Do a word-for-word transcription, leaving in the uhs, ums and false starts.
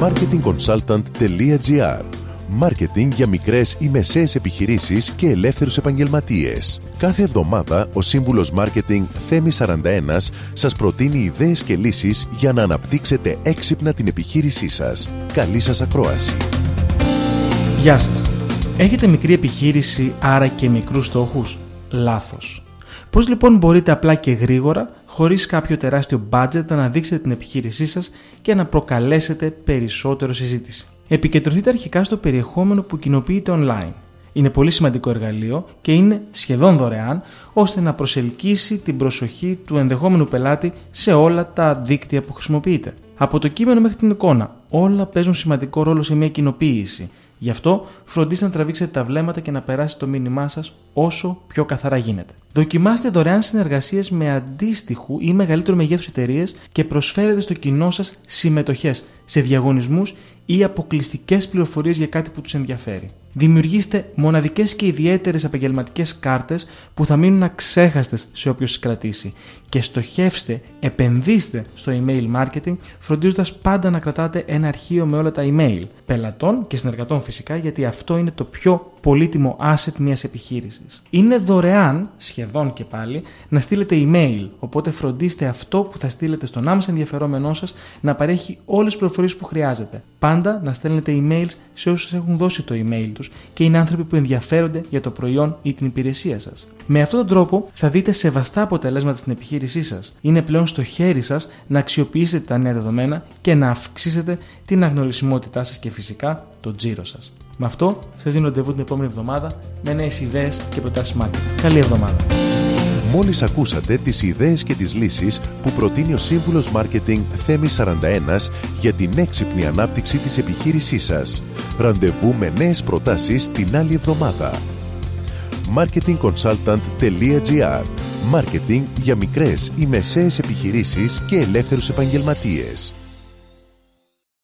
marketing consultant τελεία gr. Μάρκετινγκ για μικρές ή μεσαίες επιχειρήσεις και ελεύθερους επαγγελματίες. Κάθε εβδομάδα ο σύμβουλος Μάρκετινγκ Θέμης σαράντα ένα σας προτείνει ιδέες και λύσεις για να αναπτύξετε έξυπνα την επιχείρησή σας. Καλή σας ακρόαση. Γεια σας. Έχετε μικρή επιχείρηση, άρα και μικρούς στόχους? Λάθος. Πώς λοιπόν μπορείτε απλά και γρήγορα, χωρίς κάποιο τεράστιο budget, να αναδείξετε την επιχείρησή σας και να προκαλέσετε περισσότερο συζήτηση? Επικεντρωθείτε αρχικά στο περιεχόμενο που κοινοποιείται online. Είναι πολύ σημαντικό εργαλείο και είναι σχεδόν δωρεάν, ώστε να προσελκύσει την προσοχή του ενδεχόμενου πελάτη σε όλα τα δίκτυα που χρησιμοποιείτε. Από το κείμενο μέχρι την εικόνα, όλα παίζουν σημαντικό ρόλο σε μια κοινοποίηση. Γι' αυτό φροντίστε να τραβήξετε τα βλέμματα και να περάσει το μήνυμά σας όσο πιο καθαρά γίνεται. Δοκιμάστε δωρεάν συνεργασίες με αντίστοιχου ή μεγαλύτερου μεγέθους εταιρείες και προσφέρετε στο κοινό σας συμμετοχές σε διαγωνισμούς ή αποκλειστικές πληροφορίες για κάτι που τους ενδιαφέρει. Δημιουργήστε μοναδικές και ιδιαίτερες επαγγελματικές κάρτες που θα μείνουν αξέχαστες σε όποιον σας κρατήσει και στοχεύστε, επενδύστε στο email marketing, φροντίζοντας πάντα να κρατάτε ένα αρχείο με όλα τα email πελατών και συνεργατών φυσικά, γιατί αυτό είναι το πιο πολύτιμο asset μιας επιχείρησης. Είναι δωρεάν, σχεδόν και πάλι, να στείλετε email, οπότε φροντίστε αυτό που θα στείλετε στον άμεσα ενδιαφερόμενό σας να παρέχει όλες τις πληροφορίες που χρειάζεται. Πάντα να στέλνετε emails σε όσους σας έχουν δώσει το email τους και είναι άνθρωποι που ενδιαφέρονται για το προϊόν ή την υπηρεσία σας. Με αυτόν τον τρόπο θα δείτε σεβαστά αποτελέσματα στην επιχείρησή σας. Είναι πλέον στο χέρι σας να αξιοποιήσετε τα νέα δεδομένα και να αυξήσετε την αγνωρισιμότητά σας και φυσικά τον τζίρο σας. Με αυτό σας δίνω ραντεβού την επόμενη εβδομάδα με νέες ιδέες και προτάσεις marketing. Καλή εβδομάδα. Μόλις ακούσατε τις ιδέες και τις λύσεις που προτείνει ο σύμβουλος Μάρκετινγκ Θέμης σαράντα ένα για την έξυπνη ανάπτυξη της επιχείρησής σας. Ραντεβού με νέες προτάσεις την άλλη εβδομάδα. marketing consultant τελεία gr. Μάρκετινγκ για μικρές ή μεσαίες επιχειρήσεις και ελεύθερους επαγγελματίες.